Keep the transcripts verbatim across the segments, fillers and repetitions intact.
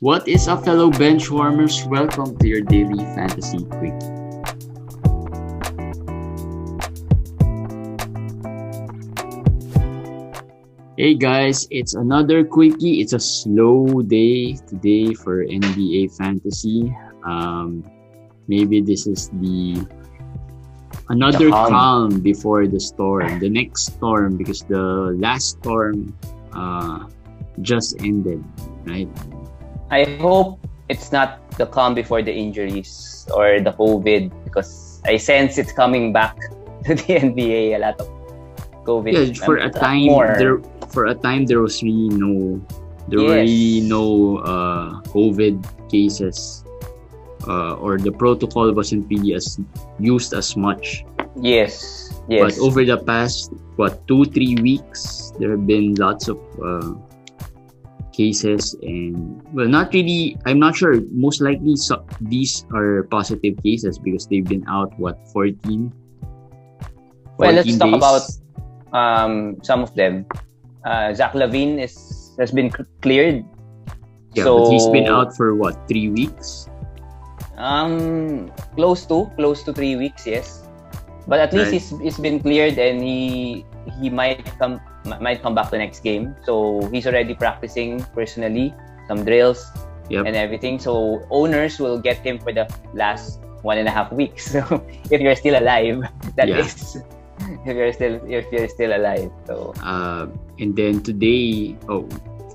What is up, fellow benchwarmers? Welcome to your daily fantasy quick. Hey guys, it's another quickie. It's a slow day today for N B A fantasy. Um, maybe this is the another the calm before the storm, the next storm, because the last storm uh, just ended, right? I hope it's not the calm before the injuries or the COVID, because I sense it's coming back to the N B A. A lot of COVID. Yeah, for a time more. there. For a time, there was really no, there yes. were really no uh, COVID cases, uh, or the protocol wasn't really as used as much. Yes, yes. But over the past what two, three weeks, there have been lots of uh, cases, and well, not really. I'm not sure. Most likely, so, these are positive cases because they've been out what fourteen. Well, let's days. talk about um, some of them. Uh, Zach LaVine is has been c- cleared. Yeah, so, but he's been out for what, three weeks? Um, close to close to three weeks, yes. But at right. least he's he's been cleared, and he he might come might come back the next game. So he's already practicing personally, some drills yep. and everything. So owners will get him for the last one and a half weeks. So if you're still alive, that yeah. is. If you're still, if you're still alive, so. Uh, and then today, oh,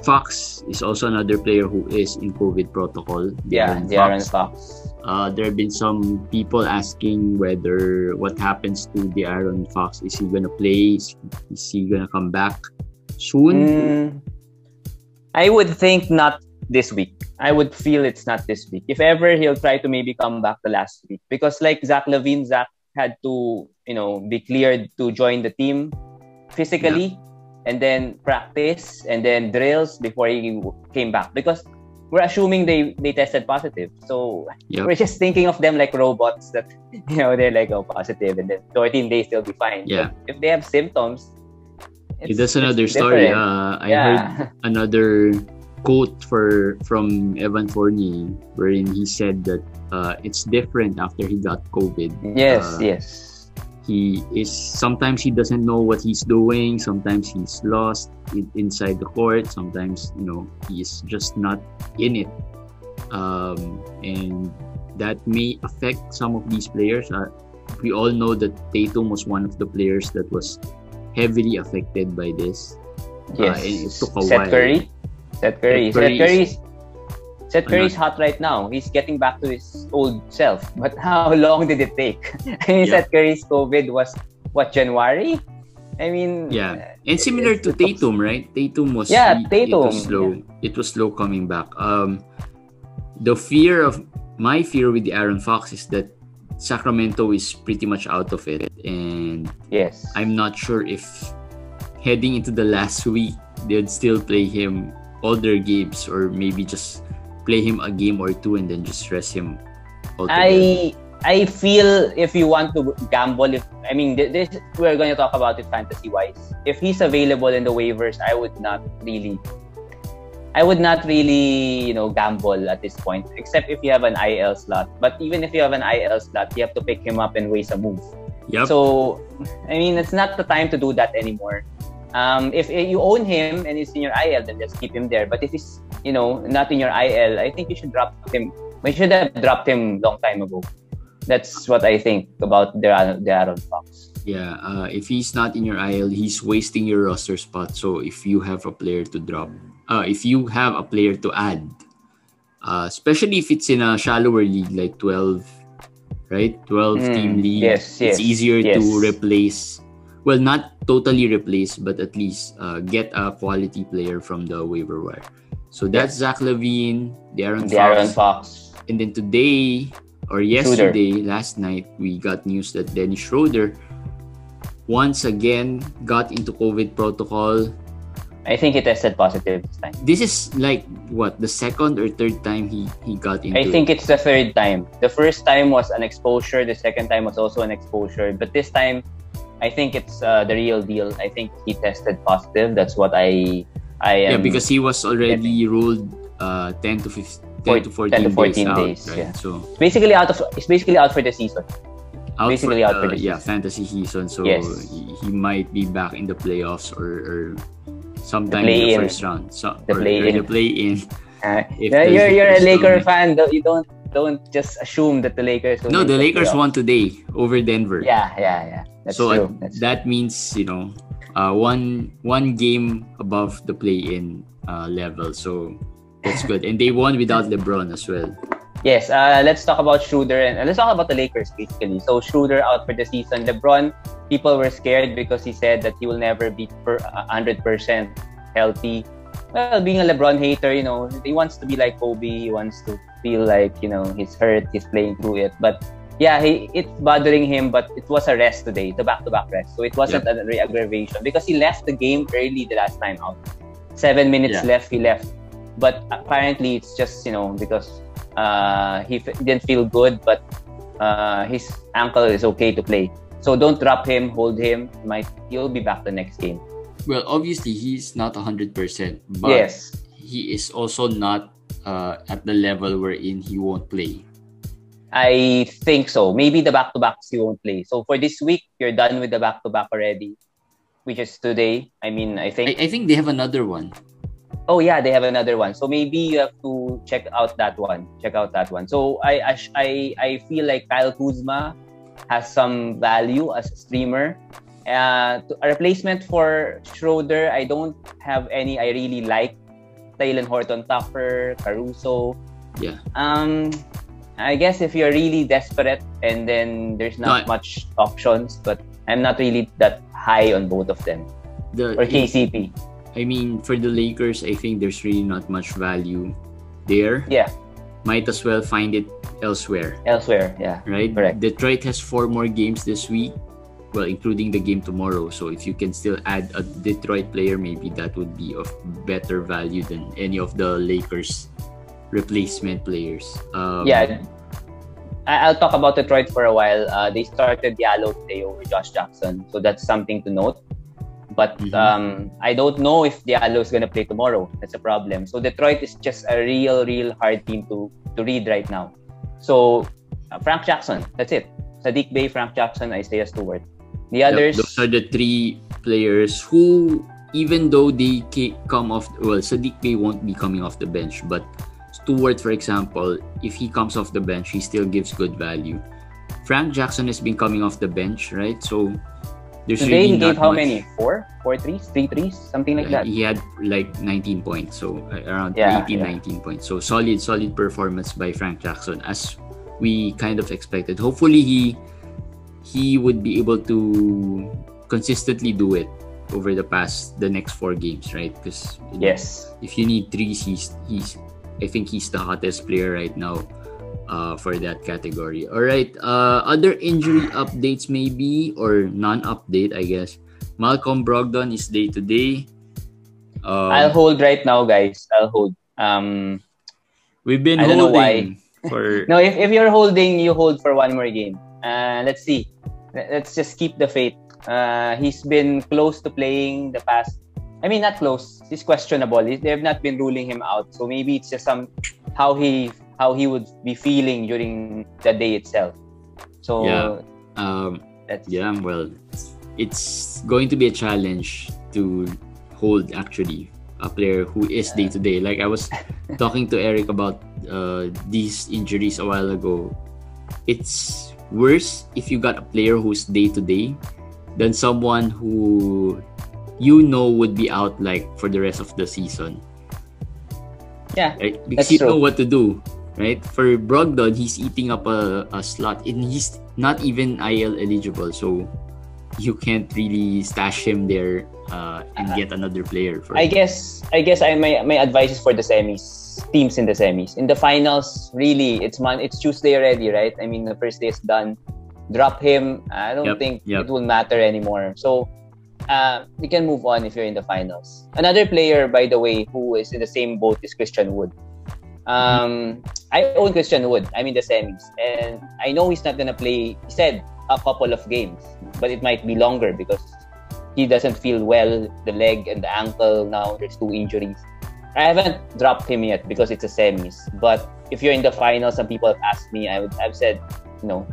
Fox is also another player who is in COVID protocol. Yeah, De'Aaron Fox. Fox. Uh, there have been some people asking whether what happens to De'Aaron Fox. Is he gonna play? Is, is he gonna come back soon? Mm, I would think not this week. I would feel it's not this week. If ever, he'll try to maybe come back the last week, because like Zach LaVine, Zach. had to, you know, be cleared to join the team physically yeah. and then practice and then drills before he came back, because we're assuming they, they tested positive. So yep. we're just thinking of them like robots that, you know, they're like, oh, positive, and then fourteen days they'll be fine. Yeah. But if they have symptoms, it's, that's another it's story. Uh, I yeah. heard another quote for from Evan Fournier wherein he said that Uh, it's different after he got COVID. Yes, uh, yes. He is sometimes he doesn't know what he's doing. Sometimes he's lost in, inside the court. Sometimes, you know, he's just not in it, um, and that may affect some of these players. Uh, we all know that Tatum was one of the players that was heavily affected by this. Yes, uh, and it took a Seth while. Curry. Seth Curry. Seth Curry. Seth Curry is- Seth Curry's hot right now. He's getting back to his old self. But how long did it take? I mean, yeah. Seth Curry's COVID was, what, January? I mean... Yeah. And similar to Tatum, right? Tatum was... Yeah, it, Tatum. It was slow. Yeah. It was slow coming back. Um, the fear of... My fear with De'Aaron Fox is that Sacramento is pretty much out of it. And yes. I'm not sure if heading into the last week, they'd still play him all their games, or maybe just... play him a game or two and then just rest him altogether. I I feel if you want to gamble, if I mean this, we're going to talk about it fantasy wise. If he's available in the waivers, I would not really, I would not really you know gamble at this point, except if you have an I L slot. But even if you have an I L slot, you have to pick him up and waste a move. Yep. So I mean, it's not the time to do that anymore. Um, if you own him and he's in your I L, then just keep him there. But if he's, you know, not in your I L, I think you should drop him. We should have dropped him long time ago. That's what I think about the De'Aaron Fox. Yeah, uh, if he's not in your I L, he's wasting your roster spot. So if you have a player to drop, uh, if you have a player to add, uh, especially if it's in a shallower league like twelve, right? twelve-team mm, league. Yes, yes, it's easier yes. to replace. Well, not totally replace, but at least uh, get a quality player from the waiver wire. So that's Zach LaVine, De'Aaron Fox. De'Aaron Fox. And then today, or yesterday, Schroeder. last night, we got news that Dennis Schroeder once again got into COVID protocol. I think he tested positive this time. This is like, what, the second or third time he, he got into I think it. it's the third time. The first time was an exposure. The second time was also an exposure. But this time, I think it's uh, the real deal. I think he tested positive. That's what I, I am. Yeah, because he was already getting. ruled uh, ten to fifteen, ten to fourteen, ten to fourteen days, days out, right? Yeah. So it's basically out of it's basically out for the season. Out basically for, out for the uh, yeah fantasy season. So yes. he, he might be back in the playoffs or, or sometime the in the first round. So the play-in. The play-in. Uh, you're you're a Lakers fan. Don't, you don't don't just assume that the Lakers. Will no, the Lakers won today over Denver. Yeah, yeah, yeah. That's so true. That's that true. Means you know, uh, one one game above the play-in uh, level. So that's good, and they won without LeBron as well. Yes, uh, let's talk about Schroeder and uh, let's talk about the Lakers basically. So Schroeder out for the season. LeBron, people were scared because he said that he will never be per, uh, one hundred percent healthy. Well, being a LeBron hater, you know, he wants to be like Kobe. He wants to feel like, you know, he's hurt, he's playing through it. But yeah, he, it's bothering him, but it was a rest today, the back-to-back rest. So it wasn't yeah. a re-aggravation because he left the game early the last time out. Seven minutes yeah. left, he left. But apparently it's just, you know, because... Uh, he f- didn't feel good, but uh, his ankle is okay to play. So don't drop him, hold him. He might he'll be back the next game. Well, obviously he's not one hundred percent, but yes. he is also not uh, at the level wherein he won't play. I think so. Maybe the back-to-backs he won't play. So for this week, you're done with the back-to-back already, which is today. I mean, I think... I, I think they have another one. Oh yeah, they have another one. So maybe you have to check out that one. Check out that one. So I I I feel like Kyle Kuzma has some value as a streamer. Uh, to, a replacement for Schroeder, I don't have any I really like. Talen Horton-Tucker, Caruso. Yeah. Um, I guess if you're really desperate and then there's not, not much options, but I'm not really that high on both of them. The, or K C P. I mean, for the Lakers, I think there's really not much value there. Yeah. Might as well find it elsewhere. Elsewhere, yeah. Right? Correct. Detroit has four more games this week, well, including the game tomorrow. So if you can still add a Detroit player, maybe that would be of better value than any of the Lakers' replacement players. Um, yeah. I'll talk about Detroit for a while. Uh, they started Diallo today over Josh Jackson. So that's something to note. But mm-hmm. um, I don't know if Diallo is going to play tomorrow. That's a problem. So Detroit is just a real, real hard team to, to read right now. So uh, Frank Jackson, that's it. Sadiq Bey, Frank Jackson, Isaiah Stewart. The others... Yep, those are the three players who, even though they come off... Well, Sadiq Bey won't be coming off the bench. But Stewart, for example, if he comes off the bench, he still gives good value. Frank Jackson has been coming off the bench, right? So... There's Today really he gave how much. many? Four? Four threes? Three threes? Something like uh, that. He had like nineteen points. So uh, around yeah, eighteen, yeah. nineteen points. So solid, solid performance by Frank Jackson as we kind of expected. Hopefully he he would be able to consistently do it over the past, the next four games, right? Because yes. if you need threes, he's, he's, I think he's the hottest player right now. Uh, for that category. All right. Uh, other injury updates maybe or non-update, I guess. Malcolm Brogdon is day to day. I'll hold right now, guys. I'll hold. Um, we've been I holding. Don't know why. For... no, if, if you're holding, you hold for one more game. Uh, let's see. Let's just keep the faith. Uh, he's been close to playing the past. I mean, not close. He's questionable. They have not been ruling him out. So maybe it's just some how he. how he would be feeling during the day itself. So yeah, um, that's... yeah. Well, it's going to be a challenge to hold actually a player who is day to day. Like I was talking to Eric about uh, these injuries a while ago. It's worse if you got a player who's day to day than someone who you know would be out like for the rest of the season. Yeah, right? Because you know what to do. Right? For Brogdon, he's eating up a, a slot and he's not even I L eligible. So you can't really stash him there uh, and uh, get another player. For I him. guess I guess I, my, my advice is for the semis, teams in the semis. In the finals, really, it's mon- it's Tuesday already, right? I mean, the first day is done. Drop him. I don't yep, think yep. it will matter anymore. So uh, you can move on if you're in the finals. Another player, by the way, who is in the same boat is Christian Wood. Um, I own Christian Wood. I mean the semis, and I know he's not gonna play. He said a couple of games, but it might be longer because he doesn't feel well. The leg and the ankle now. There's two injuries. I haven't dropped him yet because it's a semis. But if you're in the finals and people have asked me, I would I've said, you know,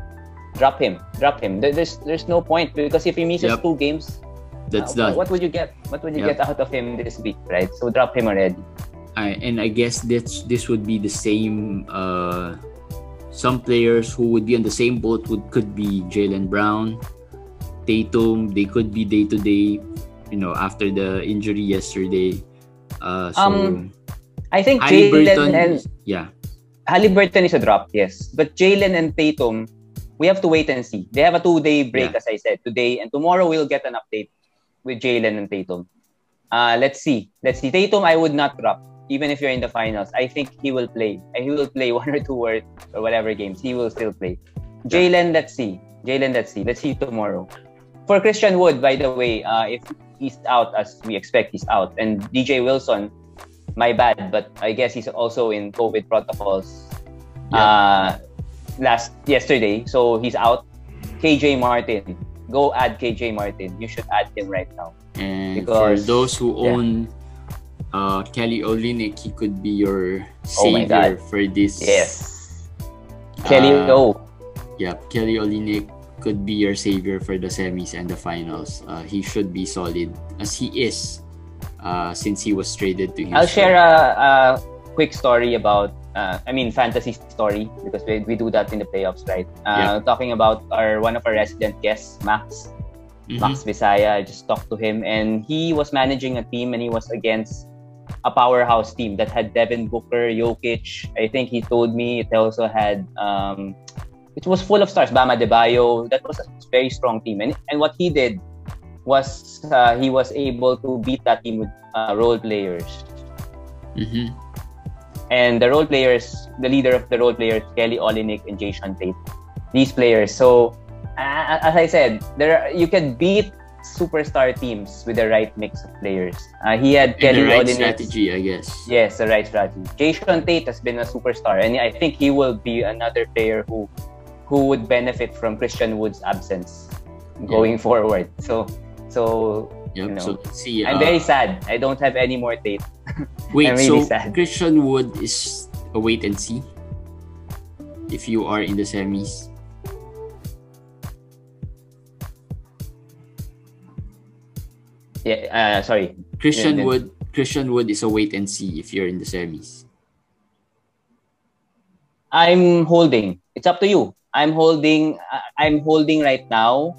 drop him, drop him. There's there's no point because if he misses yep. two games, that's uh, done. What would you get? What would you yep. get out of him this week, right? So drop him already. I, and I guess this this would be the same. Uh, some players who would be on the same boat would could be Jaylen Brown, Tatum. They could be day to day, you know, after the injury yesterday. Uh, so um, I think Jaylen and yeah, Haliburton is a drop, yes. But Jaylen and Tatum, we have to wait and see. They have a two-day break, yeah. as I said, today and tomorrow. We'll get an update with Jaylen and Tatum. Uh, let's see, let's see. Tatum, I would not drop. Even if you're in the finals, I think he will play. He will play one or two or, or whatever games. He will still play. Jaylen, let's see. Jaylen, let's see. Let's see tomorrow. For Christian Wood, by the way, uh, if he's out, as we expect, he's out. And D J Wilson, my bad, but I guess he's also in COVID protocols yeah. uh, last yesterday. So he's out. K J Martin. Go add K J Martin. You should add him right now. And because, for those who yeah. own... Uh, Kelly Olynyk, he could be your savior oh for this. Yes. Uh, Kelly O. Yeah, Kelly Olynyk could be your savior for the semis and the finals. Uh, he should be solid as he is uh, since he was traded to Houston. I'll share a, a quick story about, uh, I mean, fantasy story because we, we do that in the playoffs, right? Uh, yeah. Talking about our one of our resident guests, Max. Mm-hmm. Max Visaya. I just talked to him and he was managing a team and he was against a powerhouse team that had Devin Booker, Jokic. I think he told me it also had, um, it was full of stars, Bam Adebayo. That was a very strong team. And and what he did was uh, he was able to beat that team with uh, role players. Mm-hmm. And the role players, the leader of the role players, Kelly Olynyk and Jayson Tatum. These players. So uh, as I said, there are, you can beat superstar teams with the right mix of players. Uh, he had Kelly Olynyk. The right strategy, I guess. Yes, the right strategy. Jayson Tate has been a superstar, and I think he will be another player who, who would benefit from Christian Wood's absence going yeah. forward. So, so yep, you know, so let's see, uh, I'm very sad. I don't have any more Tate. Wait, I'm really so sad. Christian Wood is a wait and see. If you are in the semis. Yeah, uh, sorry. Christian yeah, Wood Christian Wood is a wait and see if you're in the semis. I'm holding. It's up to you. I'm holding uh, I'm holding right now.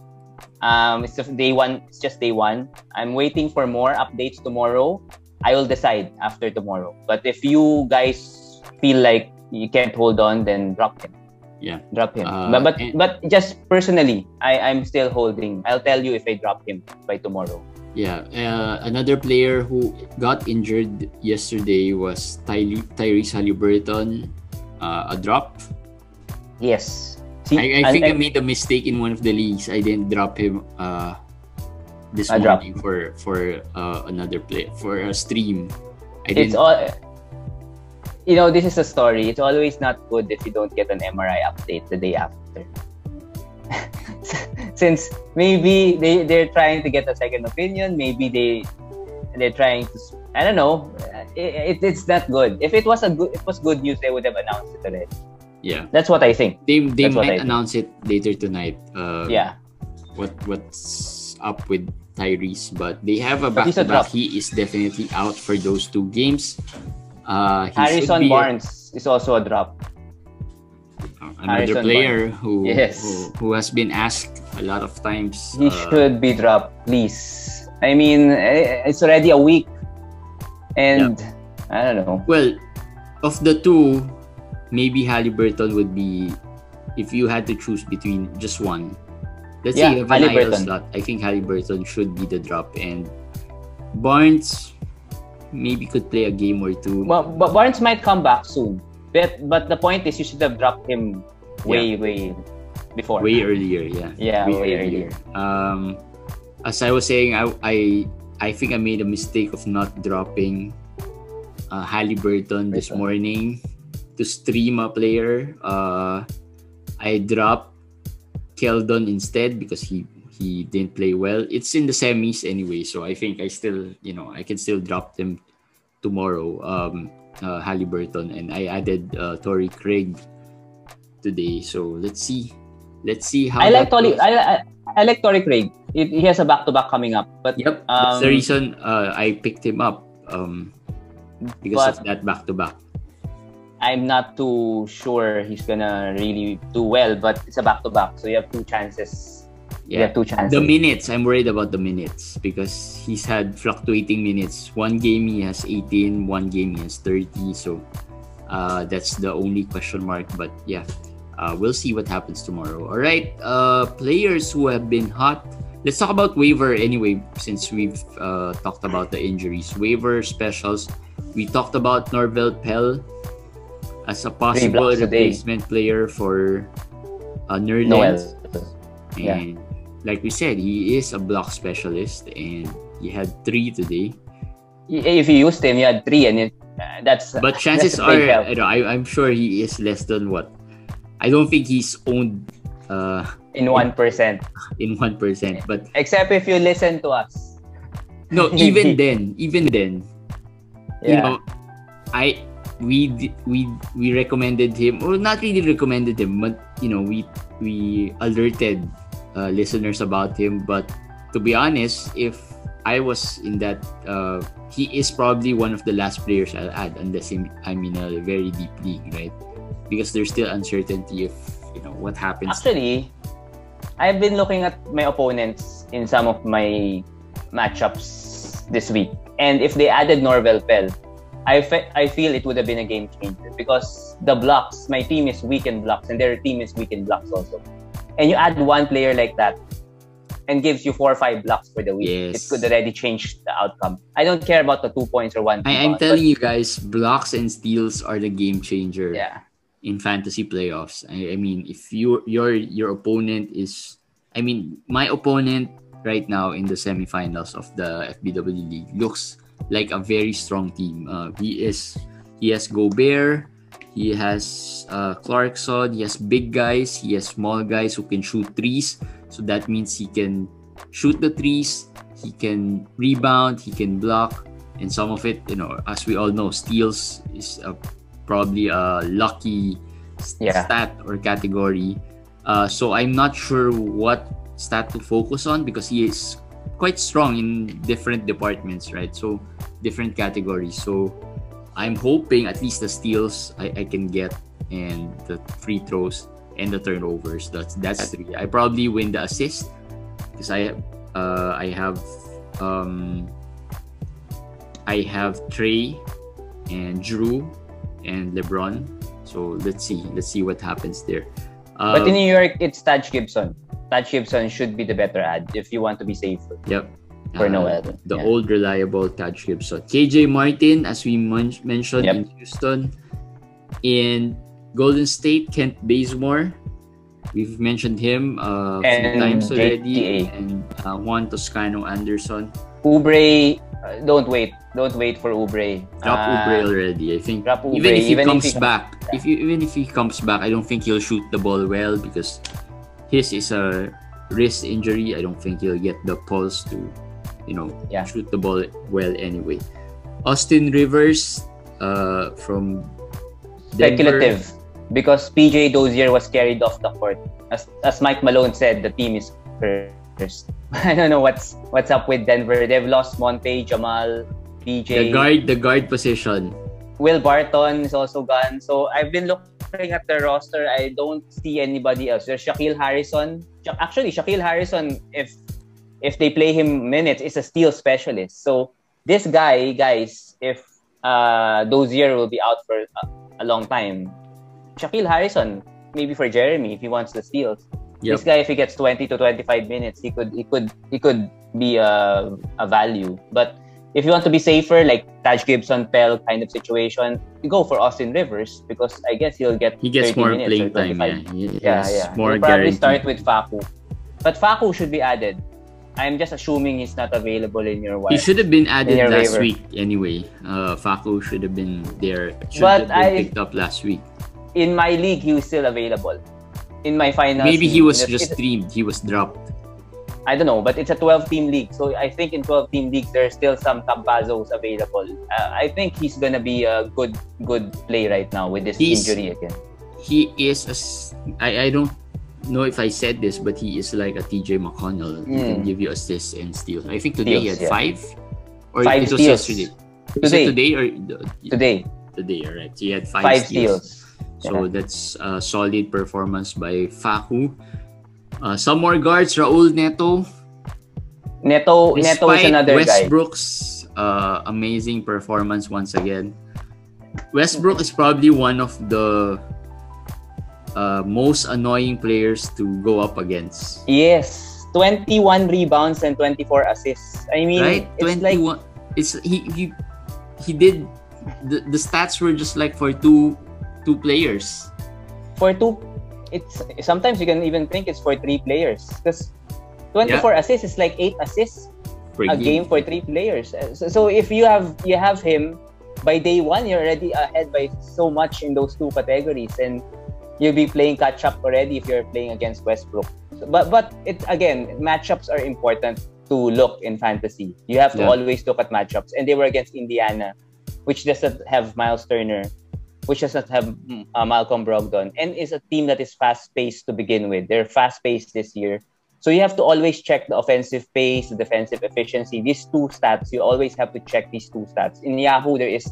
Um it's just day one, it's just day one. I'm waiting for more updates tomorrow. I will decide after tomorrow. But if you guys feel like you can't hold on, then drop him. Yeah. Drop him. Uh, but but, and- but just personally, I, I'm still holding. I'll tell you if I drop him by tomorrow. Yeah, uh, another player who got injured yesterday was Ty- Tyrese Haliburton, uh, a drop. Yes. See, I, I think I, I made a mistake in one of the leagues. I didn't drop him uh, this a morning drop. for for uh, another play for a stream. I didn't. It's all. You know, this is a story. It's always not good if you don't get an M R I update the day after. Since maybe they, they're trying to get a second opinion, maybe they they're trying to I don't know. It, it, it's not good. If it was a good, it was good news, they would have announced it already. Yeah, that's what I think. They they that's might announce it later tonight. Uh, yeah, what what's up with Tyrese? But they have a back to back. He is definitely out for those two games. Uh, Harrison Barnes a- is also a drop. Another Harrison player who, yes. who who has been asked a lot of times. He uh, should be dropped, please. I mean, it's already a week, and yeah. I don't know. Well, of the two, maybe Haliburton would be, if you had to choose between just one. Let's yeah, say you have an I L slot. I think Haliburton should be the drop, and Barnes maybe could play a game or two. Well, but Barnes might come back soon. But, but the point is, you should have dropped him way, yeah. way before. Way earlier, yeah. Yeah, way, way earlier. earlier. Um, as I was saying, I, I I think I made a mistake of not dropping uh, Haliburton Burton. this morning to stream a player. Uh, I dropped Keldon instead because he, he didn't play well. It's in the semis anyway, so I think I still, you know, I can still drop them tomorrow, um, uh, Haliburton, and I added uh, Torrey Craig today. So let's see, let's see how. I like Torrey. I, I I like Torrey Craig. It, he has a back-to-back coming up. But yep, um, that's the reason uh, I picked him up, um, because of that back-to-back. I'm not too sure he's gonna really do well, but it's a back-to-back, so you have two chances. Yeah, you have two chances. The minutes, I'm worried about the minutes because he's had fluctuating minutes. One game he has eighteen, one game he has thirty. So uh, that's the only question mark. But yeah, uh, we'll see what happens tomorrow. All right, uh, players who have been hot. Let's talk about waiver anyway, since we've uh, talked about the injuries. Waiver specials. We talked about Norvel Pell as a possible replacement player for uh, Nerlens. Yeah. And like we said, he is a block specialist, and he had three today. If you used him, you had three, and it, uh, that's. But chances that's are, you know, I, I'm sure he is less than what. I don't think he's owned. Uh, in one percent. In one percent, but except if you listen to us. No, even then, even then, yeah. you know, I. We we we recommended him, or not really recommended him, but you know we we alerted uh, listeners about him. But to be honest, if I was in that, uh, he is probably one of the last players I'll add, unless I'm in a very deep league, right? Because there's still uncertainty if you know what happens. Actually, I've been looking at my opponents in some of my matchups this week, and if they added Norvel Pell, I, fe- I feel it would have been a game changer because the blocks, my team is weak in blocks and their team is weak in blocks also. And you add one player like that and gives you four or five blocks for the week. Yes. It could already change the outcome. I don't care about the two points or one. I, I'm telling you guys, blocks and steals are the game changer yeah. in fantasy playoffs. I, I mean, if you, your, your opponent is... I mean, my opponent right now in the semifinals of the F B W League looks... like a very strong team. Uh, he is, he has Gobert, he has uh, Clarkson, he has big guys, he has small guys who can shoot threes. So that means he can shoot the threes, he can rebound, he can block, and some of it, you know, as we all know, steals is a, probably a lucky yeah. stat or category. Uh, so I'm not sure what stat to focus on because he is quite strong in different departments, right? So different categories. So I'm hoping at least the steals I, I can get, and the free throws and the turnovers. That's that's three. I probably win the assist because I uh, I have um, I have Trey and Drew and LeBron. So let's see, let's see what happens there. Um, but in New York, it's Taj Gibson. Taj Gibson should be the better ad if you want to be safer. Yep. For uh, Noel. The yeah. old reliable Taj Gibson. K J Martin, as we mun- mentioned yep. in Houston. In Golden State, Kent Bazemore. We've mentioned him uh, a few times already. J T A. And uh, Juan Toscano Anderson. Oubre, uh, don't wait. Don't wait for Oubre. Drop uh, Oubre already, I think. Drop Oubre, even if he even comes if he back. Comes, yeah. If you, even if he comes back, I don't think he'll shoot the ball well because... his is a wrist injury. I don't think he'll get the pulse to, you know, yeah. shoot the ball well anyway. Austin Rivers uh, from Denver. Speculative because P J Dozier was carried off the court. As as Mike Malone said, the team is cursed. I don't know what's what's up with Denver. They've lost Monte, Jamal, P J. The guard, the guard position. Will Barton is also gone. So I've been looking at the roster, I don't see anybody else. There's Shaquille Harrison. Actually, Shaquille Harrison, if if they play him minutes, is a steal specialist. So this guy, guys, if uh, Dozier will be out for a, a long time, Shaquille Harrison, maybe for Jeremy if he wants the steals. Yep. This guy, if he gets twenty to twenty-five minutes, he could he could he could be a a value. But if you want to be safer, like Taj Gibson, Pell kind of situation, you go for Austin Rivers because I guess he'll get he gets more playing time. Yeah, yeah, yeah. More he'll probably guaranteed. Start with Facu, but Facu should be added. I'm just assuming he's not available in your wire. He should have been added last waiver. Week anyway. Uh, Facu should have been there. Should but have been I, picked up last week. In my league, he was still available. In my finals, maybe he was just streamed. He was dropped. I don't know, but it's a twelve-team league. So I think in twelve-team leagues, there's still some Campazzos available. Uh, I think he's gonna be a good good play right now with this he's, injury again. He is, a, I, I don't know if I said this, but he is like a T J McConnell. Mm. He can give you assists and steals. I think today steals, he had yeah. five? Or five it was steals. yesterday? Today. Is it today or? Today. Today, all right. He had five, five steals. steals. So yeah. that's a solid performance by Facu. Uh, some more guards, Raul Neto. Neto, Despite Neto is another Westbrook's, guy. Westbrook's uh, amazing performance once again. Westbrook is probably one of the uh, most annoying players to go up against. Yes, twenty-one rebounds and twenty-four assists. I mean, right? It's twenty-one. Like it's he he he did the, the stats were just like for two two players. For two. It's sometimes you can even think it's for three players because twenty-four yeah. assists is like eight assists for a game. game for three players. So, so if you have you have him by day one, you're already ahead by so much in those two categories, and you'll be playing catch up already if you're playing against Westbrook. So, but but it again, matchups are important to look in fantasy. You have to yeah. always look at matchups, and they were against Indiana, which doesn't have Miles Turner, which does not have uh, Malcolm Brogdon, and is a team that is fast-paced to begin with. They're fast-paced this year. So you have to always check the offensive pace, the defensive efficiency. These two stats, you always have to check these two stats. In Yahoo, there is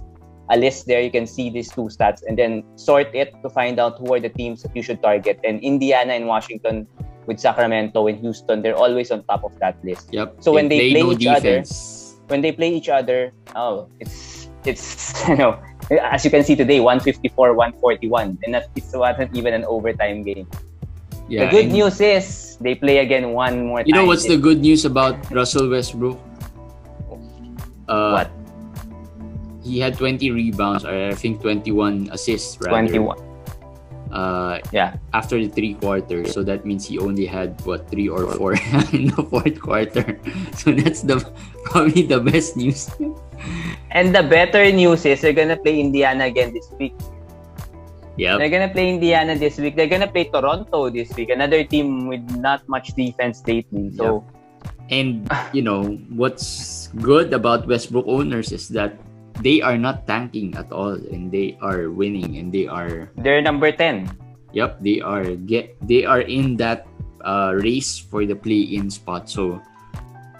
a list there. You can see these two stats and then sort it to find out who are the teams that you should target. And Indiana and Washington with Sacramento and Houston, they're always on top of that list. Yep. So when they, they play no each defense. other, when they play each other, oh, it's, it's you know, as you can see today, one fifty-four, one forty-one, and that it wasn't even an overtime game. Yeah, the good news is they play again one more time. You know what's the good news about Russell Westbrook? Uh, what? He had twenty rebounds, or I think twenty-one assists, rather. twenty-one. Uh, yeah. After the three quarters, so that means he only had what three or four in the fourth quarter. So that's the probably the best news. And the better news is they're gonna play Indiana again this week. Yeah. They're gonna play Indiana this week. They're gonna play Toronto this week. Another team with not much defense lately. So, yep. And you know what's good about Westbrook owners is that they are not tanking at all, and they are winning, and they are. They're number ten. Yep, they are get. They are in that uh, race for the play-in spot. So,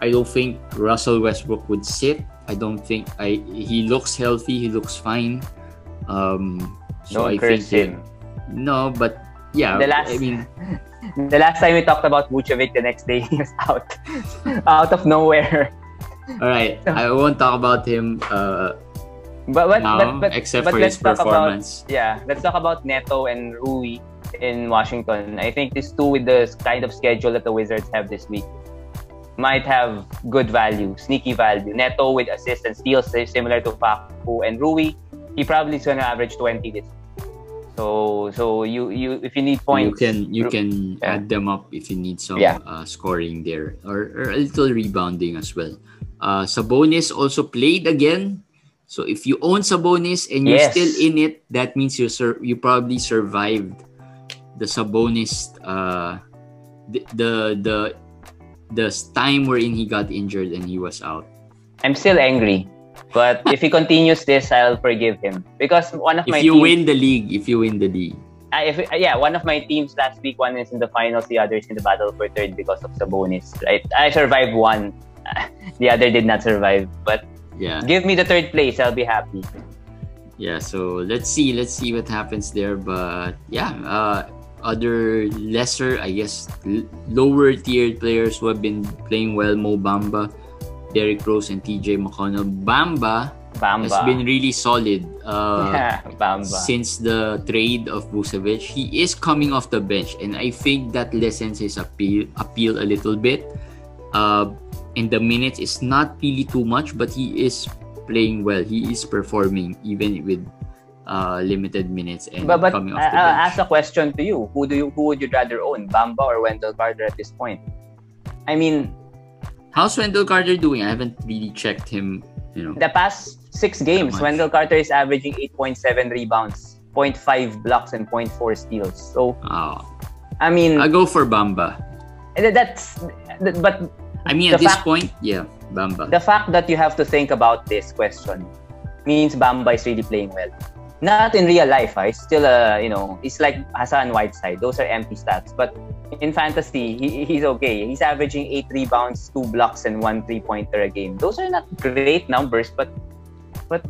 I don't think Russell Westbrook would sit. I don't think I. He looks healthy. He looks fine. Um, so don't I curse think him. That, no, but yeah. The last, I mean, the last time we talked about Vucevic, the next day he was out, out of nowhere. All right, I won't talk about him uh, but, but, now, but, but, except but for his performance. About, yeah, let's talk about Neto and Rui in Washington. I think these two, with the kind of schedule that the Wizards have this week, might have good value, sneaky value. Neto with assists and steals, similar to Facu, and Rui, he probably is going to average twenty this week. So, so you, you, if you need points, you can you Rui, can yeah. add them up if you need some yeah. uh, scoring there, or, or a little rebounding as well. Uh, Sabonis also played again. So if you own Sabonis and you're yes. still in it, that means you sur- you probably survived the Sabonis uh, the, the the the time wherein he got injured and he was out. I'm still angry, but if he continues this, I'll forgive him because one of if my if you teams, win the league, if you win the league, I, if yeah, one of my teams last week, one is in the finals, the other is in the battle for third because of Sabonis. Right, I survived one. The other did not survive, but yeah, give me the third place, I'll be happy. Yeah, so let's see, let's see what happens there. But yeah, uh, other lesser, I guess, l- lower tiered players who have been playing well: Mo Bamba, Derrick Rose, and T J McConnell. Bamba, Bamba has been really solid uh, yeah, Bamba. since the trade of Vucevic. He is coming off the bench, and I think that lessens his appeal appeal a little bit. Uh, And the minutes is not really too much, but he is playing well. He is performing even with uh, limited minutes and but, but coming off the bench. I'll ask a question to you. Who do you who would you rather own, Bamba or Wendell Carter at this point? I mean, how's Wendell Carter doing? I haven't really checked him. You know, the past six games, Wendell Carter is averaging eight point seven rebounds, zero point five blocks, and zero point four steals. So, oh. I mean, I go for Bamba. That's that, but I mean, at this fact, point, yeah, Bamba. The fact that you have to think about this question means Bamba is really playing well. Not in real life, huh? It's still a, you know, it's like Hassan Whiteside. Those are empty stats. But in fantasy, he, he's okay. He's averaging eight rebounds, two blocks, and one three-pointer a game. Those are not great numbers, but but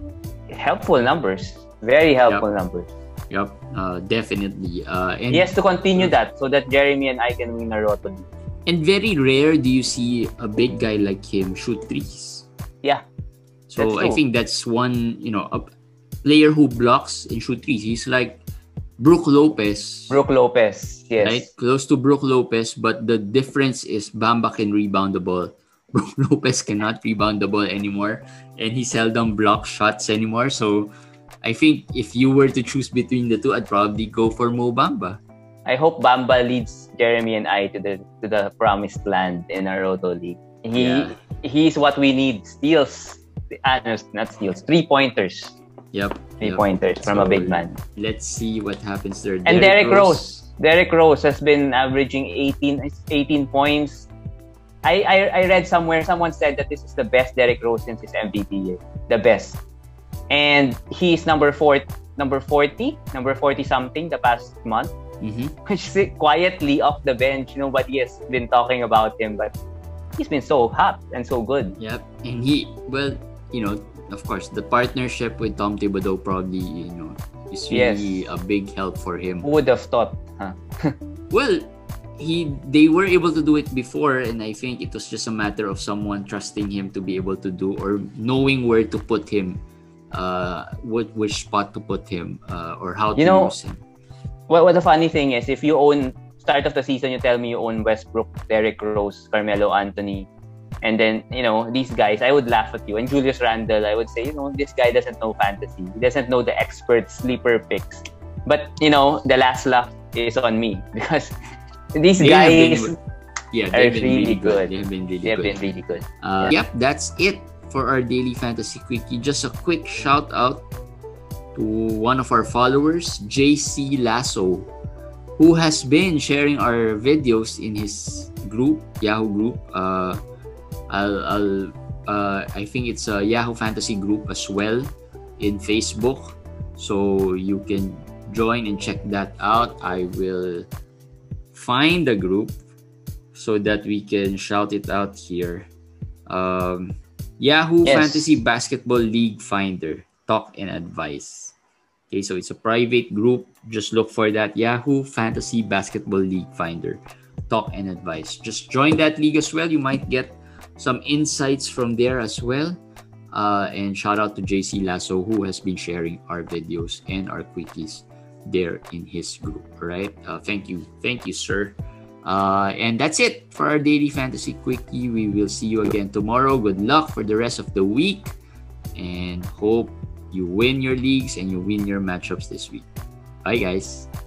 helpful numbers. Very helpful yep. numbers. Yep, uh, definitely. Uh, and he has to continue that so that Jeremy and I can win a Roto. And very rare do you see a big guy like him shoot threes. Yeah. So I think that's one, you know, a player who blocks and shoot threes. He's like Brook Lopez. Brook Lopez, yes. Right? Close to Brook Lopez, but the difference is Bamba can rebound the ball. Brook Lopez cannot rebound the ball anymore, and he seldom blocks shots anymore. So I think if you were to choose between the two, I'd probably go for Mo Bamba. I hope Bamba leads Jeremy and I to the to the promised land in our Roto League. He yeah. he's what we need. Steals, ah, no, not steals, three pointers. Yep, three yep. pointers so from a big man. Let's see what happens there. And Derrick Rose. Rose, Derrick Rose has been averaging eighteen points. I, I I read somewhere someone said that this is the best Derrick Rose since his M V P year, the best. And he's number four, number forty, number forty something the past month, mm-hmm. which is quietly off the bench. Nobody has been talking about him, but he's been so hot and so good. Yep, and he well, you know, of course, the partnership with Tom Thibodeau probably, you know, is really yes. a big help for him. Who would have thought? Huh? Well, he they were able to do it before, and I think it was just a matter of someone trusting him to be able to do or knowing where to put him. Uh, what which spot to put him uh, or how you to know, use him. Well, what the funny thing is, if you own start of the season, you tell me you own Westbrook, Derrick Rose, Carmelo Anthony, and then you know these guys, I would laugh at you. And Julius Randle, I would say, you know, this guy doesn't know fantasy. He doesn't know the expert sleeper picks. But you know, the last laugh is on me because these they guys been, yeah, they've are been really good. good. They've been really they've good. Been really good. Uh, yeah. Yep, that's it. For our daily fantasy quickie, just a quick shout out to one of our followers, J C Lasso, who has been sharing our videos in his group, Yahoo group. Uh, I'll, I'll, uh, I think it's a Yahoo Fantasy group as well in Facebook, so you can join and check that out. I will find the group so that we can shout it out here. Um, Yahoo yes. Fantasy Basketball League Finder, Talk and Advice. Okay, so it's a private group. Just look for that. Yahoo Fantasy Basketball League Finder, Talk and Advice. Just join that league as well. You might get some insights from there as well. Uh, and shout out to J C Lasso, who has been sharing our videos and our quickies there in his group. All right. Uh, thank you. Thank you, sir. Uh, and that's it for our daily fantasy quickie. We will see you again tomorrow. Good luck for the rest of the week, and hope you win your leagues and you win your matchups this week. Bye, guys.